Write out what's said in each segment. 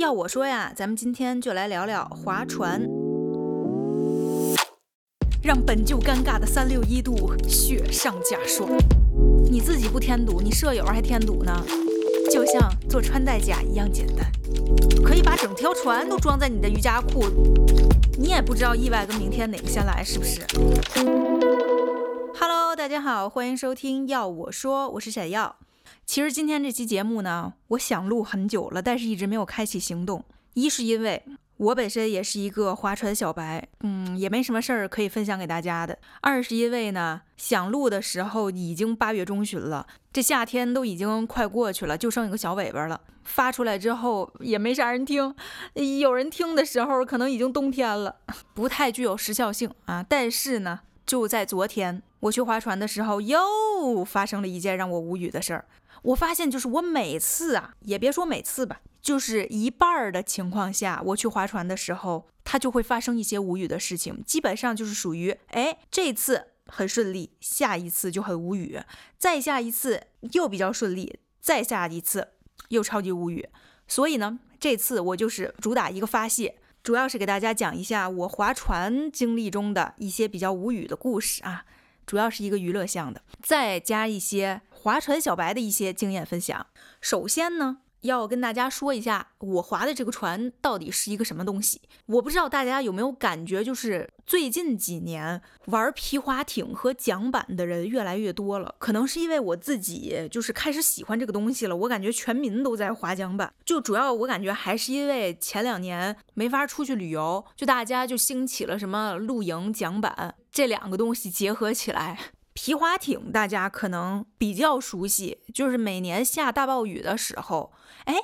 要我说呀，咱们今天就来聊聊划船，让本就尴尬的361度雪上加霜。你自己不添堵，你舍友还添堵呢，就像做穿戴甲一样简单，可以把整条船都装在你的瑜伽裤，你也不知道意外跟明天哪个先来，是不是？Hello， 大家好，欢迎收听要我说，我是闪耀。其实今天这期节目呢，我想录很久了，但是一直没有开启行动。一是因为我本身也是一个划船小白，也没什么事儿可以分享给大家的。二是因为呢，想录的时候已经8月中旬了，这夏天都已经快过去了，就剩一个小尾巴了。发出来之后也没啥人听，有人听的时候可能已经冬天了，不太具有时效性啊。但是呢，就在昨天我去划船的时候，又发生了一件让我无语的事儿。我发现就是我每次啊，也别说每次吧，就是一半的情况下，我去划船的时候，它就会发生一些无语的事情，基本上就是属于，这次很顺利，下一次就很无语，再下一次又比较顺利，再下一次又超级无语。所以呢，这次我就是主打一个发泄，主要是给大家讲一下我划船经历中的一些比较无语的故事啊，主要是一个娱乐向的，再加一些划船小白的一些经验分享。首先呢，要跟大家说一下我划的这个船到底是一个什么东西。我不知道大家有没有感觉，就是最近几年玩皮划艇和桨板的人越来越多了，可能是因为我自己就是开始喜欢这个东西了。我感觉全民都在划桨板，就主要我感觉还是因为前2年没法出去旅游，就大家就兴起了什么露营、桨板，这2个东西结合起来。皮划艇大家可能比较熟悉，就是每年下大暴雨的时候，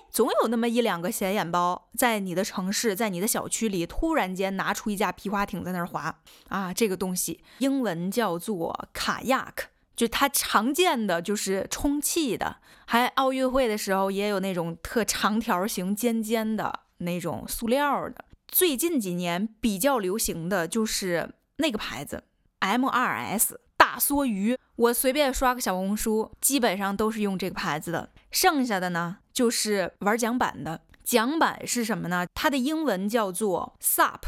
总有那么1-2个显眼包在你的城市，在你的小区里突然间拿出一架皮划艇在那儿划啊。这个东西英文叫做 Kayak， 就它常见的就是充气的，还奥运会的时候也有那种特长条型尖的那种塑料的。最近几年比较流行的就是那个牌子 MRS大梭鱼，我随便刷个小红书基本上都是用这个牌子的。剩下的呢，就是玩桨板的。桨板是什么呢？它的英文叫做 SUP，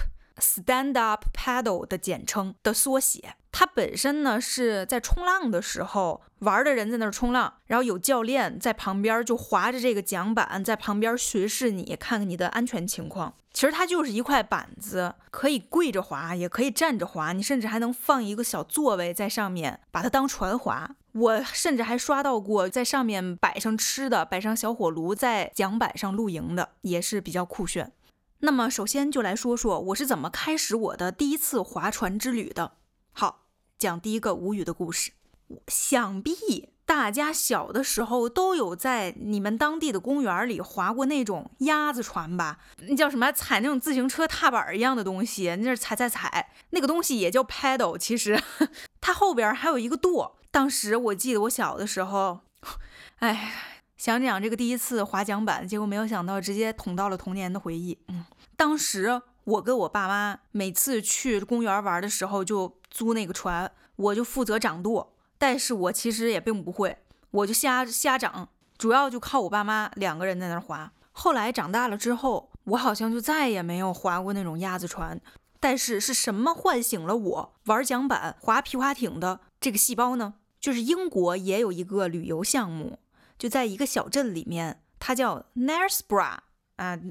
Stand Up Paddle 的简称的缩写。它本身呢是在冲浪的时候，玩的人在那儿冲浪，然后有教练在旁边就划着这个桨板在旁边巡视你，看看你的安全情况。其实它就是一块板子，可以跪着滑，也可以站着滑，你甚至还能放一个小座位在上面，把它当船滑。我甚至还刷到过在上面摆上吃的，摆上小火炉，在桨板上露营的，也是比较酷炫。那么首先就来说说我是怎么开始我的第一次划船之旅的。好，讲第一个无语的故事。想必大家小的时候都有在你们当地的公园里划过那种鸭子船吧，那叫什么，踩那种自行车踏板一样的东西，那是踩，那个东西也叫 paddle， 其实它后边还有一个舵。当时我记得我小的时候，想讲这个第一次划桨板，结果没有想到直接捅到了童年的回忆。当时我跟我爸妈每次去公园玩的时候就租那个船，我就负责掌舵，但是我其实也并不会，我就瞎掌，主要就靠我爸妈2个人在那儿划。后来长大了之后，我好像就再也没有划过那种鸭子船，但是是什么唤醒了我玩桨板、划皮划艇的这个细胞呢？就是英国也有一个旅游项目，就在一个小镇里面，它叫 Narsborough，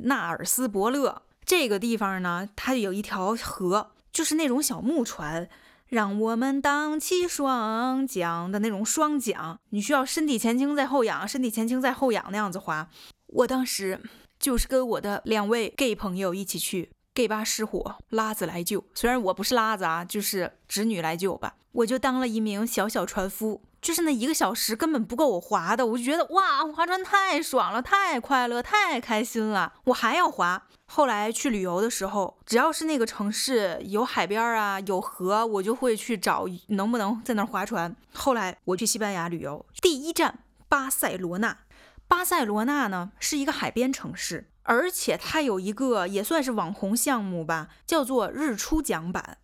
纳尔斯伯勒。这个地方呢，它有一条河，就是那种小木船，让我们荡起双桨的那种双桨，你需要身体前倾再后仰，身体前倾再后仰那样子滑。我当时就是跟我的2位 gay 朋友一起去 gay 吧失火，拉子来救。虽然我不是拉子啊，就是直女来救吧。我就当了一名小船夫，就是那1个小时根本不够我滑的，我就觉得哇，划船太爽了，太快乐，太开心了，我还要滑。后来去旅游的时候，只要是那个城市有海边啊，有河，我就会去找能不能在那儿划船。后来我去西班牙旅游，第一站巴塞罗那。巴塞罗那呢是一个海边城市，而且它有一个也算是网红项目吧，叫做日出桨板。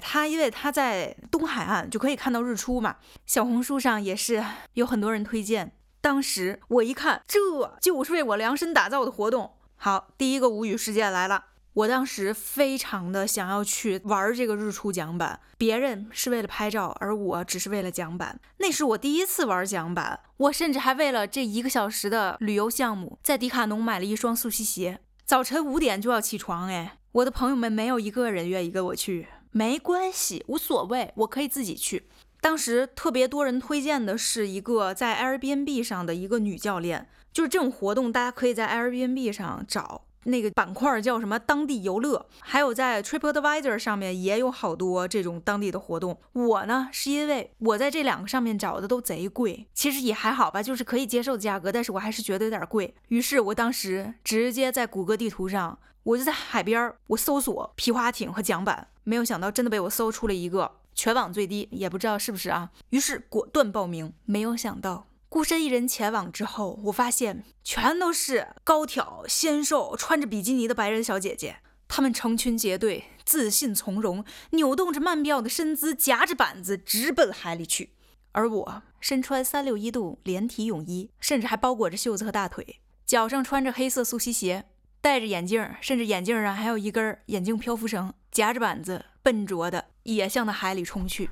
它因为它在东海岸就可以看到日出嘛，小红书上也是有很多人推荐。当时我一看，这就是为我量身打造的活动。好，第一个无语事件来了。我当时非常的想要去玩这个日出桨板，别人是为了拍照，而我只是为了桨板。那是我第一次玩桨板，我甚至还为了这1个小时的旅游项目，在迪卡侬买了一双溯溪鞋。早晨5点就要起床，我的朋友们没有一个人愿意跟我去。没关系，无所谓，我可以自己去。当时特别多人推荐的是一个在 Airbnb 上的一个女教练，就是这种活动大家可以在 Airbnb 上找。那个板块叫什么当地游乐，还有在 Triple Advisor 上面也有好多这种当地的活动。我呢是因为我在这2个上面找的都贼贵，其实也还好吧，就是可以接受的价格，但是我还是觉得有点贵。于是我当时直接在谷歌地图上，我就在海边我搜索皮划艇和桨板，没有想到真的被我搜出了一个全网最低，也不知道是不是啊。于是果断报名，没有想到孤身一人前往之后，我发现全都是高挑纤瘦穿着比基尼的白人小姐姐，她们成群结队，自信从容，扭动着曼妙的身姿，夹着板子直奔海里去。而我身穿361度连体泳衣，甚至还包裹着袖子和大腿，脚上穿着黑色溯溪鞋，戴着眼镜，甚至眼镜上还有一根眼镜漂浮绳，夹着板子笨拙的也向那海里冲去。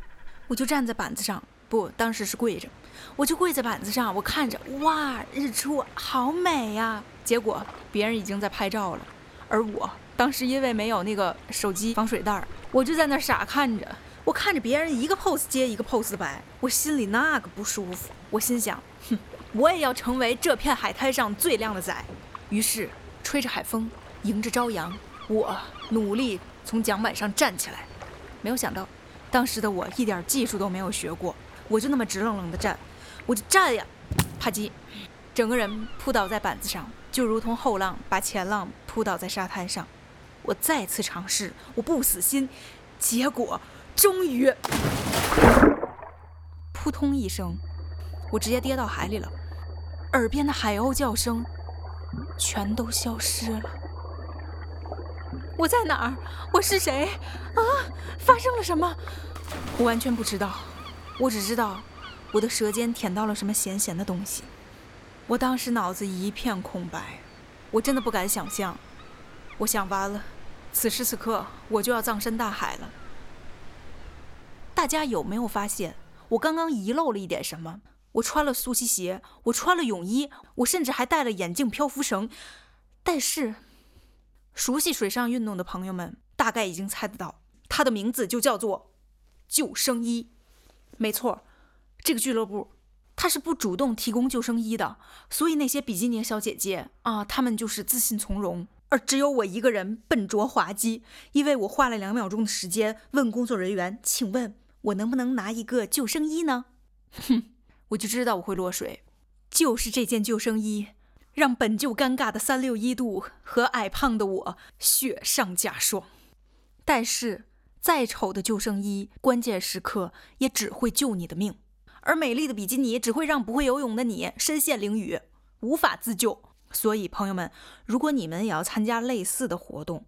我就站在板子上，不，当时是跪着，我就跪在板子上，我看着，哇，日出好美呀！结果别人已经在拍照了，而我当时因为没有那个手机防水袋，我就在那傻看着，我看着别人一个 pose 接一个 pose 摆，我心里那个不舒服，我心想，哼，我也要成为这片海滩上最靓的仔。于是吹着海风，迎着朝阳，我努力从桨板上站起来，没有想到，当时的我一点技术都没有学过。我就那么直愣愣的站，我就站呀，啪叽，整个人扑倒在板子上，就如同后浪把前浪扑倒在沙滩上。我再次尝试，我不死心，结果终于扑通一声，我直接跌到海里了。耳边的海鸥叫声全都消失了。我在哪儿？我是谁？啊，发生了什么？我完全不知道。我只知道我的舌尖舔到了什么咸咸的东西，我当时脑子一片空白，我真的不敢想象。我想完了，此时此刻我就要葬身大海了。大家有没有发现我刚刚遗漏了一点什么？我穿了溯溪鞋，我穿了泳衣，我甚至还戴了眼镜漂浮绳，但是熟悉水上运动的朋友们大概已经猜得到，它的名字就叫做救生衣。没错，这个俱乐部它是不主动提供救生衣的，所以那些比基尼小姐姐啊，她们就是自信从容，而只有我一个人笨拙滑稽。因为我花了2秒钟的时间问工作人员，请问我能不能拿一个救生衣呢？哼，我就知道我会落水。就是这件救生衣让本就尴尬的361度和矮胖的我雪上加霜。但是再丑的救生衣，关键时刻也只会救你的命，而美丽的比基尼只会让不会游泳的你身陷囹圄，无法自救。所以朋友们，如果你们也要参加类似的活动，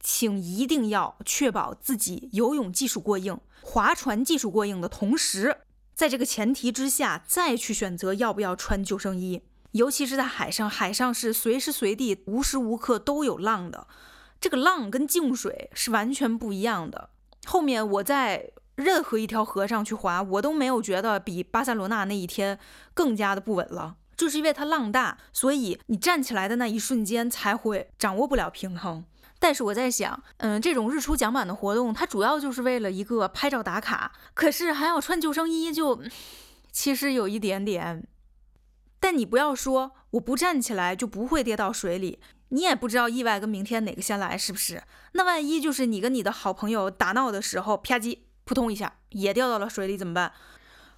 请一定要确保自己游泳技术过硬、划船技术过硬的同时，在这个前提之下再去选择要不要穿救生衣。尤其是在海上，海上是随时随地无时无刻都有浪的，这个浪跟静水是完全不一样的。后面我在任何一条河上去滑，我都没有觉得比巴塞罗那那一天更加的不稳了，就是因为它浪大，所以你站起来的那一瞬间才会掌握不了平衡。但是我在想，这种日出桨板的活动，它主要就是为了一个拍照打卡，可是还要穿救生衣，就其实有一点点。但你不要说我不站起来就不会跌到水里，你也不知道意外跟明天哪个先来，是不是？那万一就是你跟你的好朋友打闹的时候，啪叽，扑通一下也掉到了水里，怎么办？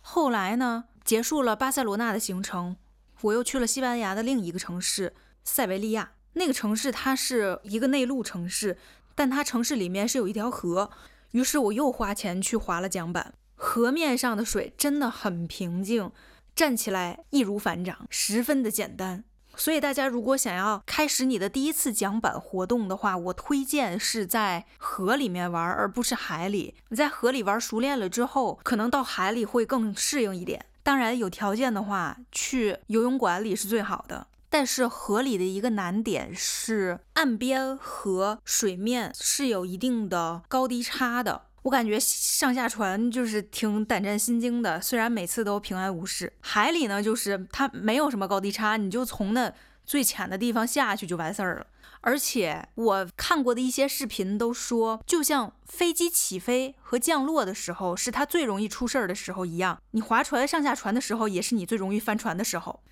后来呢，结束了巴塞罗那的行程，我又去了西班牙的另一个城市塞维利亚。那个城市它是一个内陆城市，但它城市里面是有一条河，于是我又花钱去划了桨板。河面上的水真的很平静，站起来易如反掌，十分的简单。所以大家如果想要开始你的第一次桨板活动的话，我推荐是在河里面玩，而不是海里。你在河里玩熟练了之后，可能到海里会更适应一点。当然有条件的话，去游泳馆里是最好的。但是河里的一个难点是岸边和水面是有一定的高低差的。我感觉上下船就是挺胆战心惊的，虽然每次都平安无事。海里呢，就是它没有什么高低差，你就从那最浅的地方下去就完事儿了。而且我看过的一些视频都说，就像飞机起飞和降落的时候是它最容易出事儿的时候一样，你划船上下船的时候也是你最容易翻船的时候。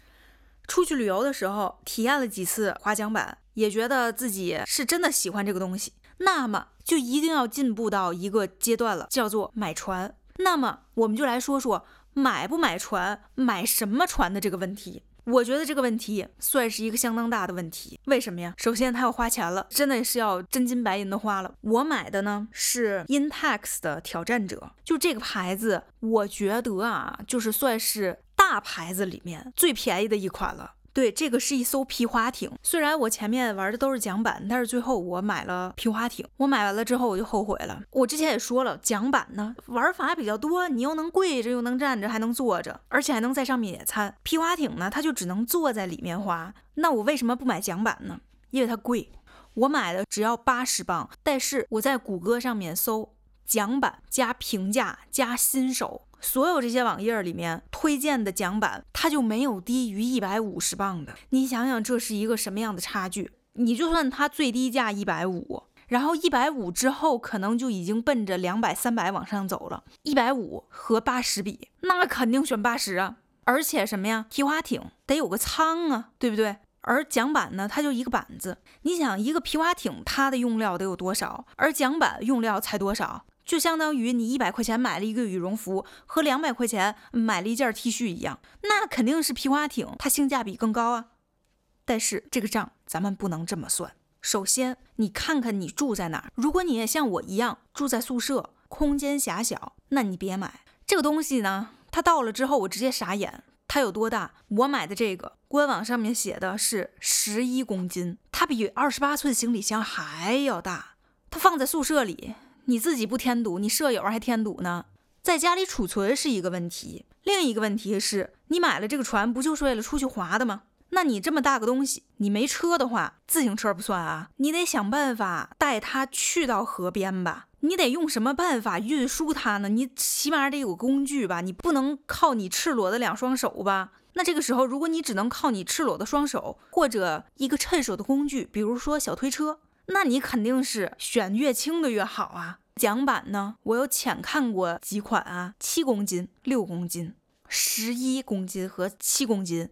出去旅游的时候体验了几次划桨板，也觉得自己是真的喜欢这个东西，那么就一定要进步到一个阶段了，叫做买船。那么我们就来说说买不买船，买什么船的这个问题。我觉得这个问题算是一个相当大的问题。为什么呀？首先它要花钱了，真的是要真金白银的花了。我买的呢是 Intex 的挑战者，就这个牌子我觉得啊，就是算是大牌子里面最便宜的一款了。对，这个是一艘皮划艇，虽然我前面玩的都是桨板，但是最后我买了皮划艇。我买完了之后我就后悔了，我之前也说了，桨板呢玩法比较多，你又能跪着又能站着还能坐着，而且还能在上面野餐。皮划艇呢它就只能坐在里面划，那我为什么不买桨板呢？因为它贵，我买的只要80磅，但是我在谷歌上面搜桨板加评价加新手，所有这些网页里面推荐的桨板它就没有低于150磅的。你想想这是一个什么样的差距。你就算它最低价150，然后150之后可能就已经奔着200 300往上走了，150和80比那肯定选80啊。而且什么呀，皮划艇得有个舱啊，对不对？而桨板呢它就一个板子，你想一个皮划艇它的用料得有多少，而桨板用料才多少，就相当于你100块钱买了一个羽绒服和200块钱买了一件 T 恤一样，那肯定是皮划艇它性价比更高啊。但是这个账咱们不能这么算。首先你看看你住在哪儿，如果你也像我一样住在宿舍，空间狭小，那你别买这个东西呢。它到了之后我直接傻眼，它有多大？我买的这个官网上面写的是11公斤，它比28寸行李箱还要大。它放在宿舍里你自己不添堵，你舍友还添堵呢。在家里储存是一个问题，另一个问题是你买了这个船不就是为了出去划的吗？那你这么大个东西，你没车的话，自行车不算啊，你得想办法带它去到河边吧，你得用什么办法运输它呢？你起码得有个工具吧，你不能靠你赤裸的2双手吧。那这个时候如果你只能靠你赤裸的双手或者一个趁手的工具，比如说小推车，那你肯定是选越轻的越好啊。桨板呢我有浅看过几款啊，7公斤、6公斤、11公斤和7公斤。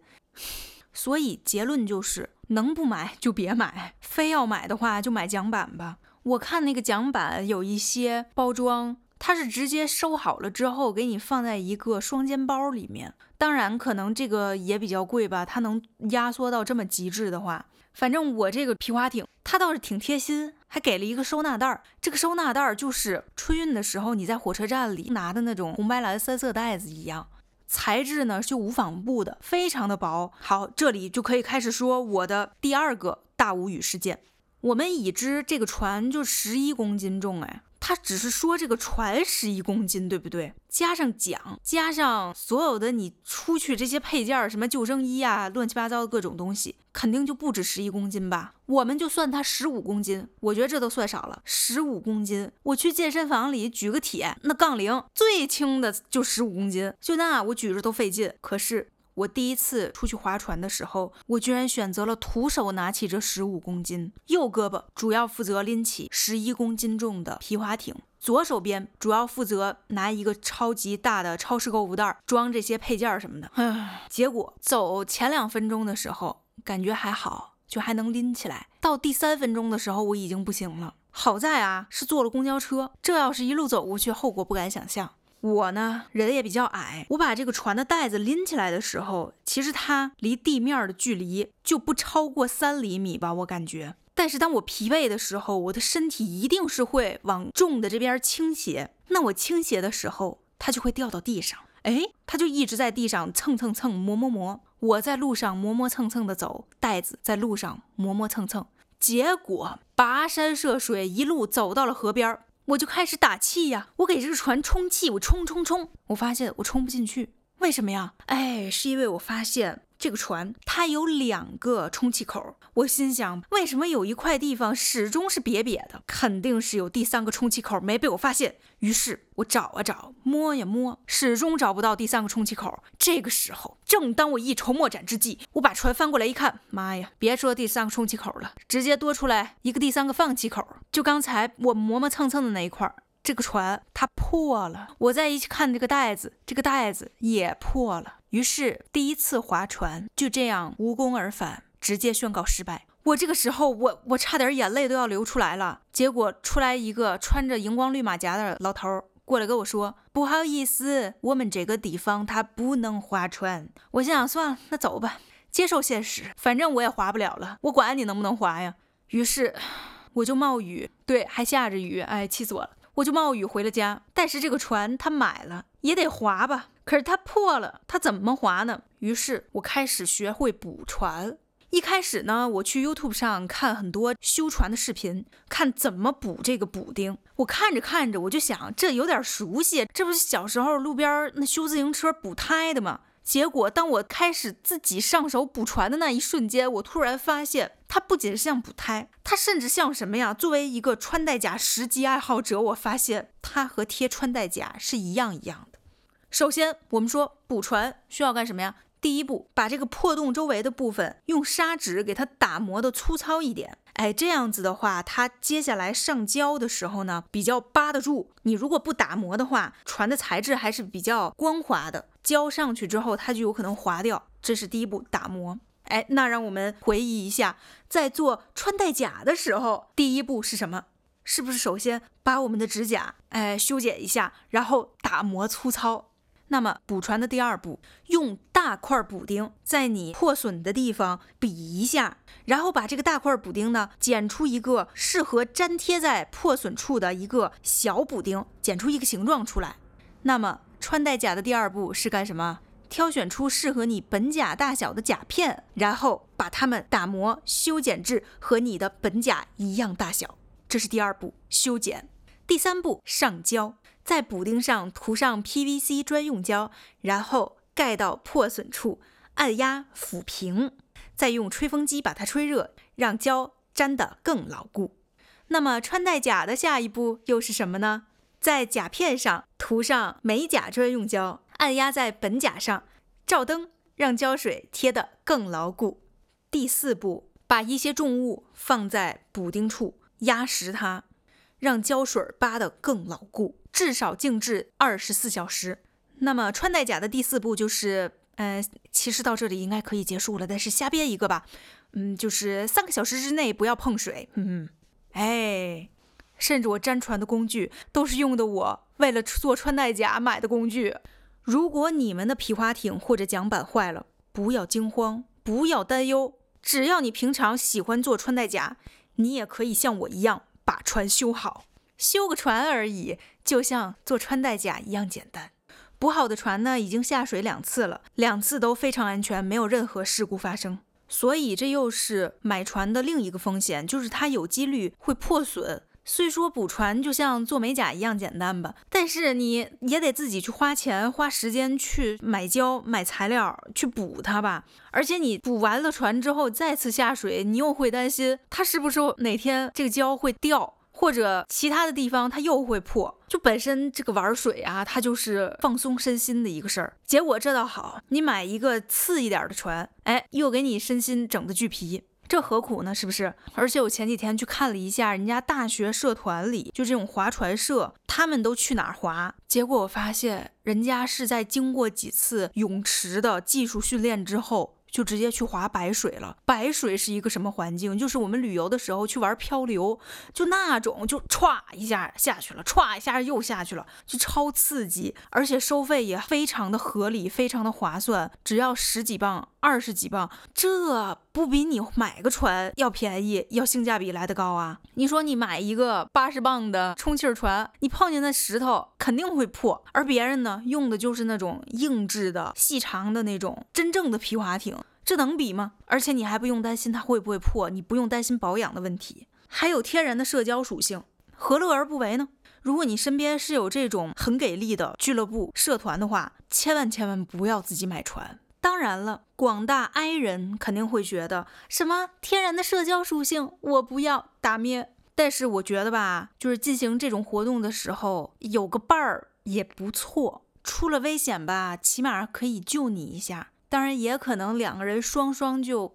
所以结论就是能不买就别买，非要买的话就买桨板吧。我看那个桨板有一些包装它是直接收好了之后给你放在一个双肩包里面，当然可能这个也比较贵吧，它能压缩到这么极致的话。反正我这个皮划艇它倒是挺贴心，还给了一个收纳袋。这个收纳袋就是春运的时候你在火车站里拿的那种红白蓝三色袋子一样，材质呢是无纺布的，非常的薄。好，这里就可以开始说我的第二个大无语事件。我们已知这个船就11公斤重，它只是说这个船11公斤，对不对？加上桨，加上所有的你出去这些配件，什么救生衣啊，乱七八糟的各种东西，肯定就不止11公斤吧。我们就算它15公斤，我觉得这都算少了。15公斤，我去健身房里举个铁，那杠铃最轻的就15公斤，就那我举着都费劲。可是我第一次出去划船的时候，我居然选择了徒手拿起这15公斤，右胳膊主要负责拎起11公斤重的皮划艇，左手边主要负责拿一个超级大的超市购物袋装这些配件什么的。结果走前2分钟的时候感觉还好，就还能拎起来，到第3分钟的时候我已经不行了。好在啊是坐了公交车，这要是一路走过去后果不敢想象。我呢人也比较矮，我把这个船的袋子拎起来的时候，其实它离地面的距离就不超过3厘米吧，我感觉。但是当我疲惫的时候，我的身体一定是会往重的这边倾斜，那我倾斜的时候它就会掉到地上，它就一直在地上蹭蹭蹭磨磨磨，我在路上磨磨蹭蹭的走，袋子在路上磨磨蹭蹭，结果跋山涉水一路走到了河边。我就开始打气呀，我给这个船充气，我冲！我发现我冲不进去，为什么呀？是因为我发现这个船它有2个充气口，我心想为什么有一块地方始终是瘪瘪的，肯定是有第3个充气口没被我发现。于是我找啊找，摸呀摸，始终找不到第3个充气口。这个时候，正当我一筹莫展之际，我把船翻过来一看，妈呀，别说第3个充气口了，直接多出来一个第3个放气口，就刚才我磨磨蹭蹭的那一块。这个船它破了，我再一看这个袋子也破了。于是第一次划船就这样无功而返，直接宣告失败。我这个时候我差点眼泪都要流出来了，结果出来一个穿着荧光绿马甲的老头过来跟我说，不好意思，我们这个地方它不能划船。我心想算了，那走吧，接受现实，反正我也划不了了，我管你能不能划呀。于是我就冒雨，对，还下着雨，哎，气死我了。我就冒雨回了家，但是这个船他买了也得划吧，可是他破了，他怎么划呢？于是我开始学会补船。一开始呢，我去 YouTube 上看很多修船的视频，看怎么补这个补丁。我看着看着，我就想这有点熟悉，这不是小时候路边那修自行车补胎的吗？结果当我开始自己上手补船的那一瞬间，我突然发现它不仅像补胎，它甚至像什么呀？作为一个穿戴甲实际爱好者，我发现它和贴穿戴甲是一样的。首先我们说补船需要干什么呀？第一步，把这个破洞周围的部分用砂纸给它打磨的粗糙一点，哎，这样子的话它接下来上胶的时候呢比较扒得住。你如果不打磨的话，船的材质还是比较光滑的，胶上去之后它就有可能滑掉，这是第一步，打磨。哎，那让我们回忆一下，在做穿戴甲的时候第一步是什么？是不是首先把我们的指甲修剪一下，然后打磨粗糙？那么补船的第二步，用大块补丁在你破损的地方比一下，然后把这个大块补丁呢剪出一个适合粘贴在破损处的一个小补丁，剪出一个形状出来。那么穿戴甲的第二步是干什么？挑选出适合你本甲大小的甲片，然后把它们打磨修剪至和你的本甲一样大小，这是第二步，修剪。第三步，上胶，在补丁上涂上 PVC 专用胶，然后盖到破损处，按压抚平，再用吹风机把它吹热，让胶粘得更牢固。那么穿戴甲的下一步又是什么呢？在甲片上涂上美甲专用胶，按压在本甲上，照灯让胶水贴得更牢固。第四步，把一些重物放在补丁处，压实它，让胶水扒得更牢固，至少静置24小时。那么穿戴甲的第四步就是其实到这里应该可以结束了，但是瞎编一个吧，就是3个小时之内不要碰水。哎，甚至我粘船的工具都是用的我为了做穿戴甲买的工具。如果你们的皮划艇或者桨板坏了，不要惊慌，不要担忧，只要你平常喜欢做穿戴甲，你也可以像我一样把船修好。修个船而已，就像做穿戴甲一样简单。补好的船呢已经下水2次了，2次都非常安全，没有任何事故发生。所以这又是买船的另一个风险，就是它有几率会破损。虽说补船就像做美甲一样简单吧，但是你也得自己去花钱花时间去买胶买材料去补它吧。而且你补完了船之后再次下水，你又会担心它是不是哪天这个胶会掉，或者其他的地方它又会破。就本身这个玩水啊，它就是放松身心的一个事儿。结果这倒好，你买一个次一点的船，哎，又给你身心整的巨皮，这何苦呢？是不是？而且我前几天去看了一下人家大学社团里，就这种划船社，他们都去哪儿划？结果我发现人家是在经过几次泳池的技术训练之后，就直接去划白水了。白水是一个什么环境？就是我们旅游的时候去玩漂流，就那种就歘一下下去了，歘一下又下去了，就超刺激，而且收费也非常的合理，非常的划算，只要10几磅。20几磅，这不比你买个船要便宜，要性价比来得高啊！你说你买一个80磅的充气船，你碰见那石头肯定会破，而别人呢用的就是那种硬质的细长的那种真正的皮划艇，这能比吗？而且你还不用担心它会不会破，你不用担心保养的问题，还有天然的社交属性，何乐而不为呢？如果你身边是有这种很给力的俱乐部社团的话，千万千万不要自己买船。当然了，广大 I 人肯定会觉得什么天然的社交属性我不要，打灭。但是我觉得吧，就是进行这种活动的时候有个伴儿也不错，出了危险吧起码可以救你一下，当然也可能两个人双双就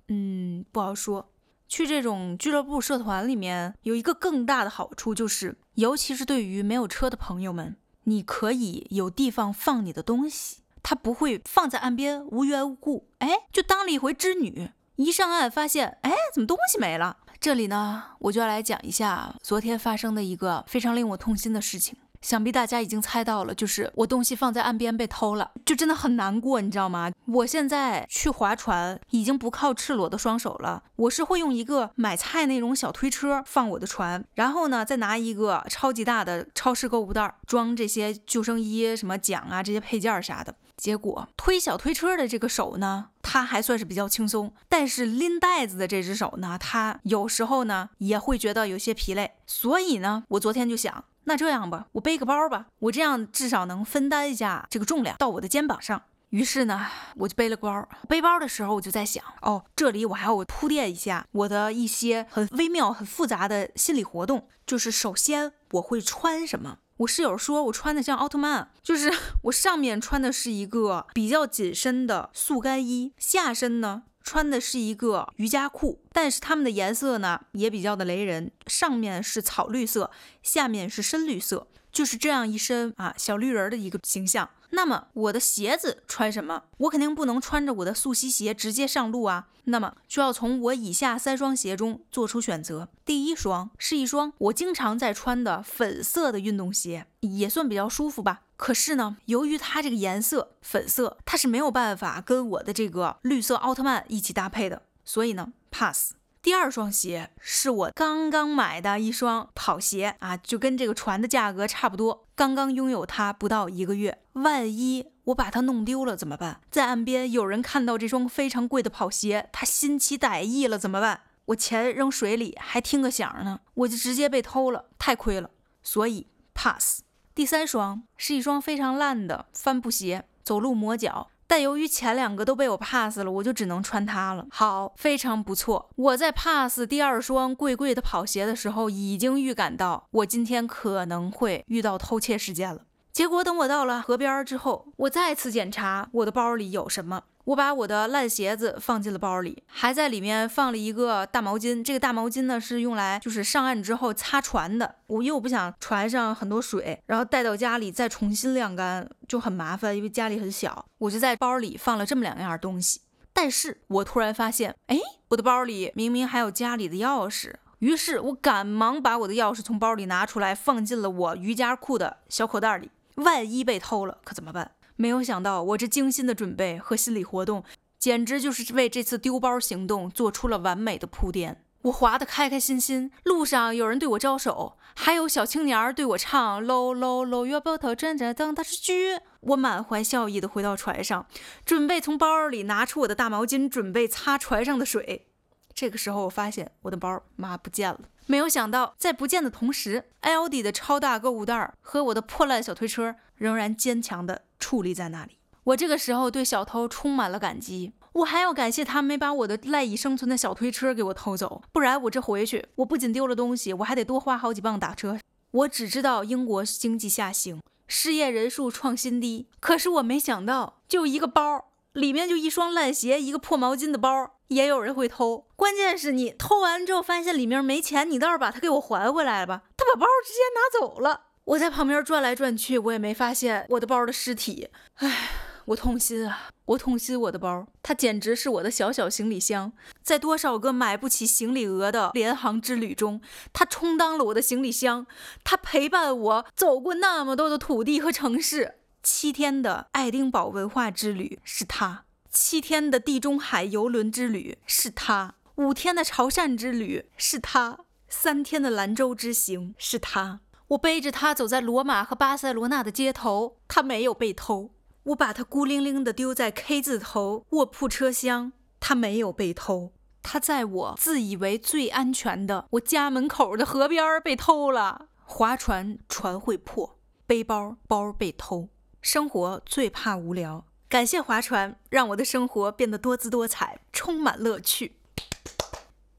不好说。去这种俱乐部社团里面有一个更大的好处，就是尤其是对于没有车的朋友们，你可以有地方放你的东西，它不会放在岸边无缘无故，哎，就当了一回织女，一上岸发现哎怎么东西没了。这里呢我就要来讲一下昨天发生的一个非常令我痛心的事情，想必大家已经猜到了，就是我东西放在岸边被偷了，就真的很难过，你知道吗？我现在去划船已经不靠赤裸的双手了，我是会用一个买菜那种小推车放我的船，然后呢再拿一个超级大的超市购物袋装这些救生衣什么桨啊这些配件啥的。结果推小推车的这个手呢它还算是比较轻松，但是拎袋子的这只手呢它有时候呢也会觉得有些疲累，所以呢我昨天就想，那这样吧，我背个包吧，我这样至少能分担一下这个重量到我的肩膀上。于是呢我就背了包，背包的时候我就在想，哦，这里我还要铺垫一下我的一些很微妙很复杂的心理活动，就是首先我会穿什么。我室友说我穿的像奥特曼，就是我上面穿的是一个比较紧身的速干衣，下身呢穿的是一个瑜伽裤，但是它们的颜色呢也比较的雷人，上面是草绿色，下面是深绿色，就是这样一身小绿人的一个形象。那么我的鞋子穿什么，我肯定不能穿着我的素溪鞋直接上路啊，那么就要从我以下三双鞋中做出选择。第一双是一双我经常在穿的粉色的运动鞋，也算比较舒服吧，可是呢由于它这个颜色粉色，它是没有办法跟我的这个绿色奥特曼一起搭配的，所以呢 pass。 第二双鞋是我刚刚买的一双跑鞋就跟这个船的价格差不多，刚刚拥有它不到一个月，万一我把它弄丢了怎么办？在岸边有人看到这双非常贵的跑鞋，他心起歹意了怎么办？我钱扔水里还听个响呢，我就直接被偷了，太亏了，所以 pass。第三双是一双非常烂的帆布鞋，走路磨脚，但由于前两个都被我 pass 了，我就只能穿它了。好，非常不错，我在 pass 第二双贵贵的跑鞋的时候已经预感到我今天可能会遇到偷窃事件了。结果等我到了河边之后，我再次检查我的包里有什么，我把我的烂鞋子放进了包里，还在里面放了一个大毛巾，这个大毛巾呢是用来就是上岸之后擦船的，我又不想船上很多水，然后带到家里再重新晾干就很麻烦，因为家里很小，我就在包里放了这么两样东西。但是我突然发现，哎，我的包里明明还有家里的钥匙，于是我赶忙把我的钥匙从包里拿出来放进了我瑜伽裤的小口袋里，万一被偷了可怎么办？没有想到我这精心的准备和心理活动简直就是为这次丢包行动做出了完美的铺垫。我滑得开开心心，路上有人对我招手，还有小青年对我唱喽喽喽约包头站着当它是狙。我满怀笑意地回到船上，准备从包里拿出我的大毛巾准备擦船上的水，这个时候我发现我的包不见了。没有想到在不见的同时， LD 的超大购物袋和我的破烂小推车仍然坚强地矗立在那里。我这个时候对小偷充满了感激，我还要感谢他没把我的赖以生存的小推车给我偷走，不然我这回去我不仅丢了东西，我还得多花好几磅打车。我只知道英国经济下行，失业人数创新低，可是我没想到就一个包里面就一双烂鞋一个破毛巾的包也有人会偷，关键是你偷完之后发现里面没钱，你倒是把它给我还回来吧，他把包直接拿走了。我在旁边转来转去，我也没发现我的包的尸体，唉，我痛心啊，我痛心我的包，它简直是我的小小行李箱，在多少个买不起行李额的联航之旅中，它充当了我的行李箱，它陪伴我走过那么多的土地和城市。7天的爱丁堡文化之旅是它，7天的地中海游轮之旅是它，5天的潮汕之旅是它，3天的兰州之行是它。我背着它走在罗马和巴塞罗那的街头，它没有被偷。我把它孤零零地丢在 K 字头卧铺车厢，它没有被偷。它在我自以为最安全的我家门口的河边被偷了。划船船会破，背包包被偷。生活最怕无聊，感谢划船，让我的生活变得多姿多彩，充满乐趣。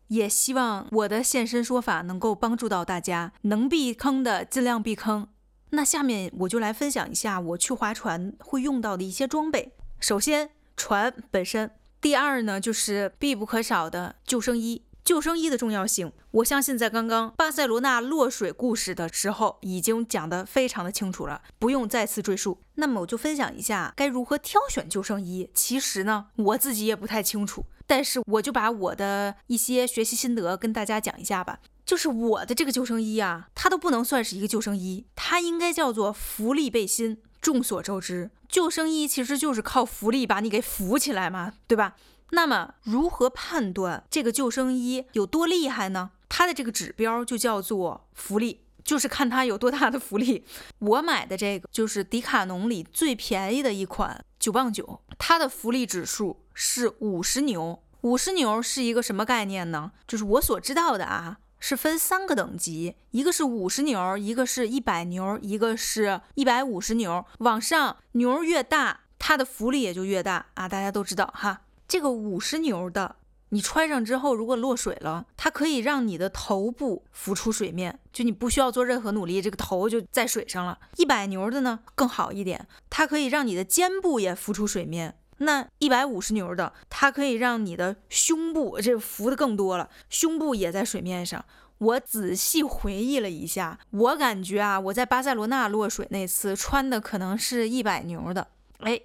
也希望我的现身说法能够帮助到大家，能避坑的尽量避坑。那下面我就来分享一下我去划船会用到的一些装备。首先，船本身。第二呢，就是必不可少的救生衣。救生衣的重要性，我相信在刚刚巴塞罗那落水故事的时候已经讲得非常的清楚了，不用再次赘述。那么我就分享一下该如何挑选救生衣。其实呢，我自己也不太清楚，但是我就把我的一些学习心得跟大家讲一下吧。就是我的这个救生衣啊，它都不能算是一个救生衣，它应该叫做浮力背心。众所周知，救生衣其实就是靠浮力把你给浮起来嘛，对吧？那么如何判断这个救生衣有多厉害呢？它的这个指标就叫做浮力，就是看它有多大的浮力。我买的这个就是迪卡侬里最便宜的一款9.9磅，它的浮力指数是50牛。50牛是一个什么概念呢？就是我所知道的啊，是分3个等级，一个是50牛，一个是100牛，一个是150牛。往上牛越大，它的浮力也就越大啊，大家都知道哈。这个50牛的，你穿上之后，如果落水了，它可以让你的头部浮出水面，就你不需要做任何努力，这个头就在水上了。100牛的呢，更好一点，它可以让你的肩部也浮出水面。那150牛的，它可以让你的胸部这浮的更多了，胸部也在水面上。我仔细回忆了一下，我感觉啊，我在巴塞罗那落水那次穿的可能是100牛的。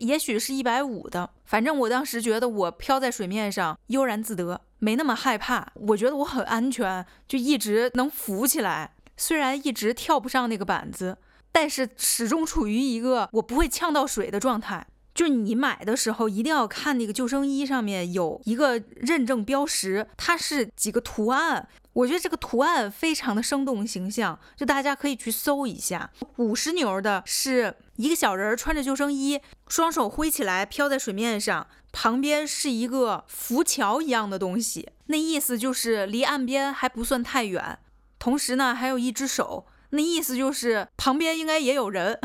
也许是150的，反正我当时觉得我飘在水面上悠然自得，没那么害怕，我觉得我很安全，就一直能浮起来。虽然一直跳不上那个板子，但是始终处于一个我不会呛到水的状态。就是你买的时候一定要看那个救生衣上面有一个认证标识，它是几个图案，我觉得这个图案非常的生动形象，就大家可以去搜一下。50牛的是一个小人穿着救生衣，双手挥起来飘在水面上，旁边是一个浮桥一样的东西，那意思就是离岸边还不算太远。同时呢，还有一只手，那意思就是旁边应该也有人。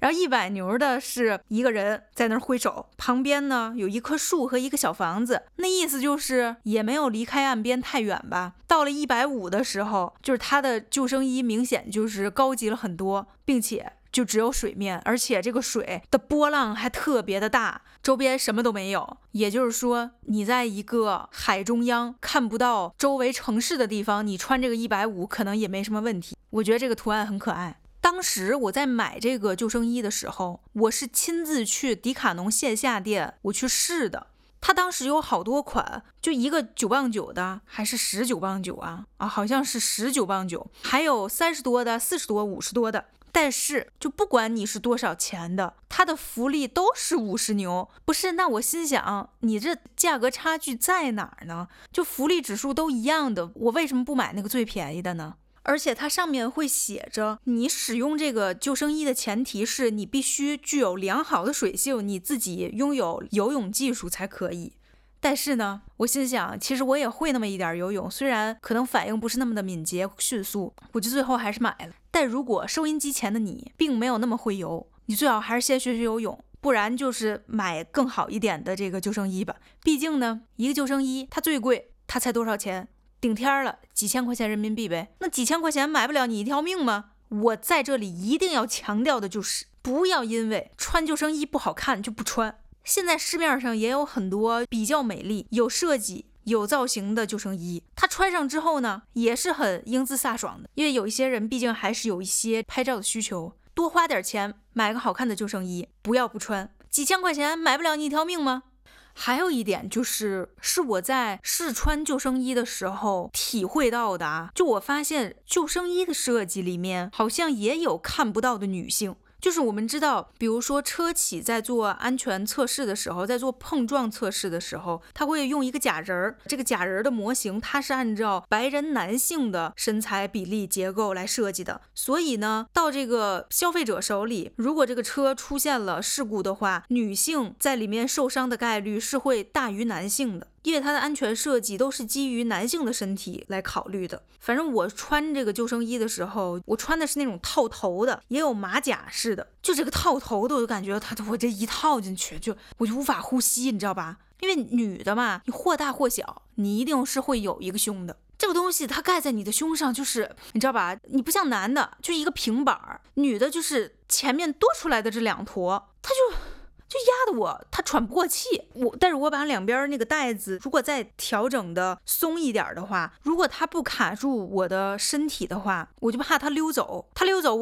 然后100牛的是一个人在那儿挥手，旁边呢有一棵树和一个小房子，那意思就是也没有离开岸边太远吧。到了150的时候，就是他的救生衣明显就是高级了很多，并且就只有水面，而且这个水的波浪还特别的大，周边什么都没有。也就是说，你在一个海中央看不到周围城市的地方，你穿这个150可能也没什么问题。我觉得这个图案很可爱。当时我在买这个救生衣的时候，我是亲自去迪卡侬线下店我去试的。它当时有好多款，就一个9.9磅的，还是19.9磅啊，好像是19.9磅，还有30多的、40多、50多的。但是就不管你是多少钱的，它的浮力都是50牛。不是，那我心想，你这价格差距在哪儿呢？就浮力指数都一样的，我为什么不买那个最便宜的呢？而且它上面会写着，你使用这个救生衣的前提是你必须具有良好的水性，你自己拥有游泳技术才可以。但是呢，我心想，其实我也会那么一点游泳，虽然可能反应不是那么的敏捷迅速，我就最后还是买了。但如果收音机前的你并没有那么会游，你最好还是先学学游泳，不然就是买更好一点的这个救生衣吧。毕竟呢，一个救生衣它最贵，它才多少钱？顶天了，几千块钱人民币呗。那几千块钱买不了你一条命吗？我在这里一定要强调的就是，不要因为穿救生衣不好看就不穿。现在市面上也有很多比较美丽、有设计、有造型的救生衣，它穿上之后呢，也是很英姿飒爽的。因为有一些人毕竟还是有一些拍照的需求，多花点钱买个好看的救生衣，不要不穿。几千块钱买不了你一条命吗？还有一点就是，是我在试穿救生衣的时候体会到的啊，就我发现救生衣的设计里面好像也有看不到的女性。就是我们知道，比如说车企在做安全测试的时候，在做碰撞测试的时候，他会用一个假人儿，这个假人儿的模型它是按照白人男性的身材比例结构来设计的。所以呢，到这个消费者手里，如果这个车出现了事故的话，女性在里面受伤的概率是会大于男性的。因为它的安全设计都是基于男性的身体来考虑的。反正我穿这个救生衣的时候，我穿的是那种套头的，也有马甲式的，就这个套头的我就感觉它，我这一套进去就我就无法呼吸，你知道吧？因为女的嘛，你或大或小，你一定是会有一个胸的，这个东西它盖在你的胸上，就是你知道吧，你不像男的就是一个平板，女的就是前面多出来的这两坨，它就压得我他喘不过气。但是我把两边那个带子如果再调整的松一点的话，如果他不卡住我的身体的话，我就怕他溜走，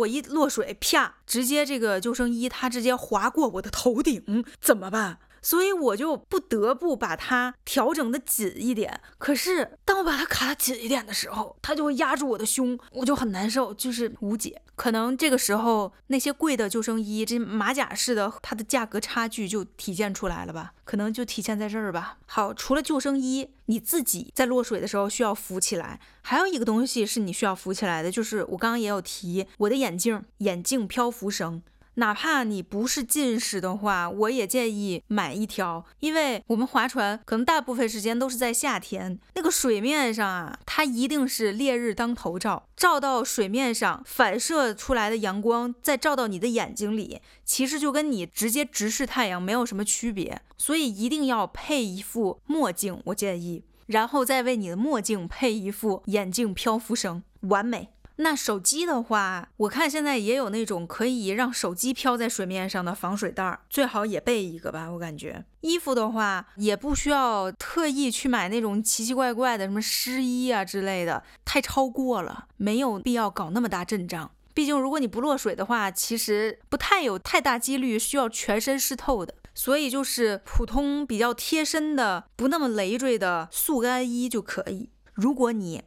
我一落水啪，直接这个救生衣他直接划过我的头顶，怎么办？所以我就不得不把它调整的紧一点。可是当我把它卡紧一点的时候，它就会压住我的胸，我就很难受，就是无解。可能这个时候那些贵的救生衣，这马甲式的，它的价格差距就体现出来了吧，可能就体现在这儿吧。好，除了救生衣，你自己在落水的时候需要浮起来，还有一个东西是你需要浮起来的，就是我刚刚也有提我的眼镜漂浮绳。哪怕你不是近视的话，我也建议买一条，因为我们划船可能大部分时间都是在夏天，那个水面上啊，它一定是烈日当头照到水面上，反射出来的阳光再照到你的眼睛里，其实就跟你直接直视太阳没有什么区别，所以一定要配一副墨镜，我建议，然后再为你的墨镜配一副眼镜漂浮绳，完美。那手机的话，我看现在也有那种可以让手机飘在水面上的防水袋，最好也备一个吧，我感觉。衣服的话，也不需要特意去买那种奇奇怪怪的什么湿衣啊之类的，太超过了，没有必要搞那么大阵仗。毕竟如果你不落水的话，其实不太有太大几率需要全身湿透的。所以就是普通比较贴身的，不那么累赘的速干衣就可以。如果你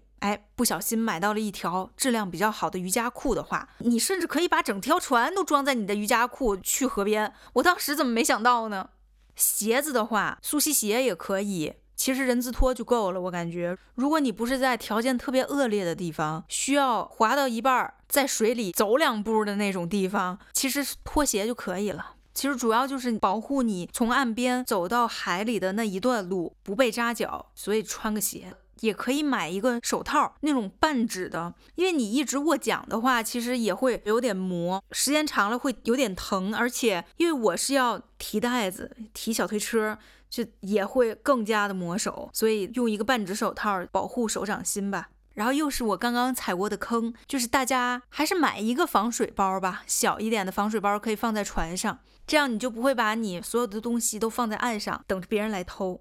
不小心买到了一条质量比较好的瑜伽裤的话，你甚至可以把整条船都装在你的瑜伽裤去河边，我当时怎么没想到呢？鞋子的话，溯溪鞋也可以，其实人字拖就够了，我感觉。如果你不是在条件特别恶劣的地方，需要滑到一半在水里走两步的那种地方，其实拖鞋就可以了。其实主要就是保护你从岸边走到海里的那一段路不被扎脚，所以穿个鞋。也可以买一个手套，那种半指的，因为你一直握桨的话，其实也会有点磨，时间长了会有点疼，而且因为我是要提袋子、提小推车，就也会更加的磨手，所以用一个半指手套保护手掌心吧。然后又是我刚刚踩过的坑，就是大家还是买一个防水包吧，小一点的防水包可以放在船上，这样你就不会把你所有的东西都放在岸上，等着别人来偷。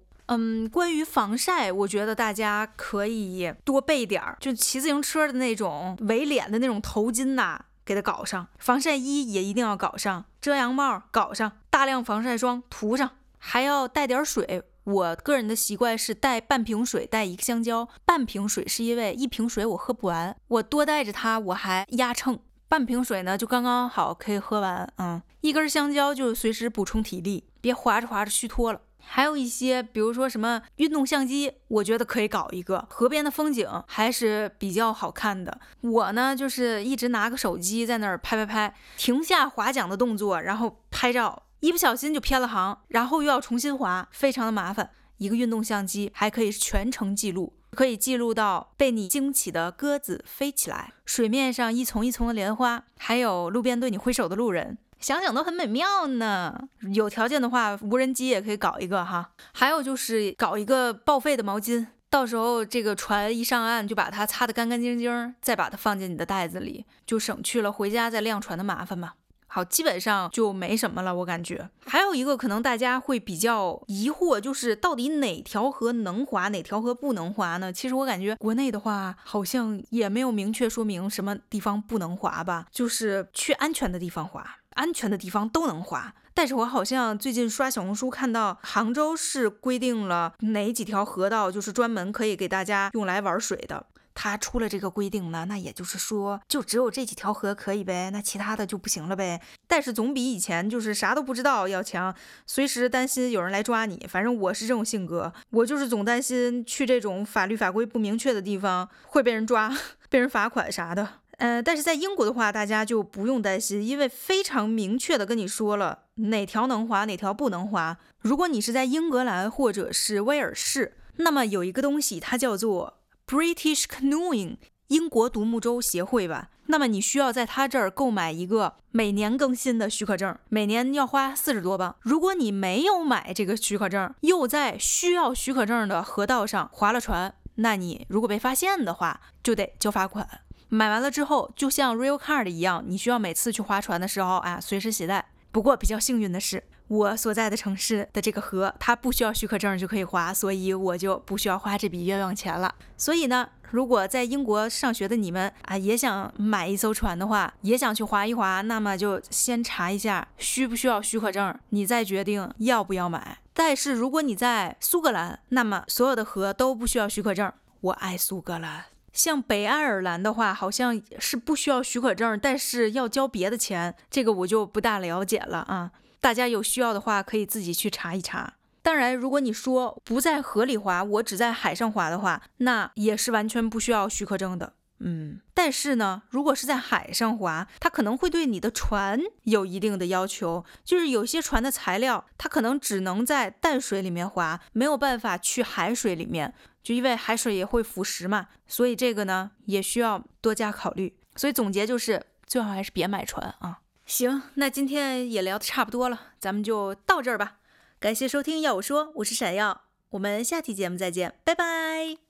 关于防晒，我觉得大家可以多备点儿，就骑自行车的那种围脸的那种头巾呐，给它搞上，防晒衣也一定要搞上，遮阳帽搞上，大量防晒霜涂上，还要带点水。我个人的习惯是带半瓶水，带一个香蕉。半瓶水是因为一瓶水我喝不完，我多带着它我还压秤，半瓶水呢就刚刚好可以喝完。一根香蕉就随时补充体力，别划着虚脱了。还有一些比如说什么运动相机，我觉得可以搞一个，河边的风景还是比较好看的。我呢就是一直拿个手机在那儿拍，停下划桨的动作然后拍照，一不小心就偏了航，然后又要重新划，非常的麻烦。一个运动相机还可以全程记录，可以记录到被你惊起的鸽子飞起来，水面上一丛一丛的莲花，还有路边对你挥手的路人，想想都很美妙呢。有条件的话，无人机也可以搞一个哈。还有就是搞一个报废的毛巾，到时候这个船一上岸就把它擦得干干净净，再把它放进你的袋子里，就省去了回家再晾船的麻烦嘛。好，基本上就没什么了，我感觉。还有一个可能大家会比较疑惑，就是到底哪条河能滑，哪条河不能滑呢？其实我感觉国内的话，好像也没有明确说明什么地方不能滑吧，就是去安全的地方滑。安全的地方都能滑，但是我好像最近刷小红书看到杭州市规定了哪几条河道就是专门可以给大家用来玩水的，它出了这个规定呢，那也就是说就只有这几条河可以呗，那其他的就不行了呗。但是总比以前就是啥都不知道要强，随时担心有人来抓你。反正我是这种性格，我就是总担心去这种法律法规不明确的地方会被人抓，被人罚款啥的。但是在英国的话，大家就不用担心，因为非常明确的跟你说了哪条能滑，哪条不能滑。如果你是在英格兰或者是威尔士，那么有一个东西它叫做 British Canoeing， 英国独木舟协会吧，那么你需要在它这儿购买一个每年更新的许可证，每年要花40多镑。如果你没有买这个许可证，又在需要许可证的河道上划了船，那你如果被发现的话就得交罚款。买完了之后就像 Rail Card 一样，你需要每次去划船的时候啊随时携带。不过比较幸运的是，我所在的城市的这个河它不需要许可证就可以划，所以我就不需要花这笔冤枉钱了。所以呢，如果在英国上学的你们啊也想买一艘船的话，也想去划一划，那么就先查一下需不需要许可证，你再决定要不要买。但是如果你在苏格兰，那么所有的河都不需要许可证。我爱苏格兰。像北爱尔兰的话好像是不需要许可证，但是要交别的钱，这个我就不大了解了啊。大家有需要的话可以自己去查一查。当然如果你说不在河里划，我只在海上划的话，那也是完全不需要许可证的。但是呢，如果是在海上划，它可能会对你的船有一定的要求，就是有些船的材料它可能只能在淡水里面划，没有办法去海水里面，就因为海水也会腐蚀嘛，所以这个呢也需要多加考虑。所以总结就是最好还是别买船啊。行，那今天也聊得差不多了，咱们就到这儿吧。感谢收听要我说，我是闪耀，我们下期节目再见，拜拜。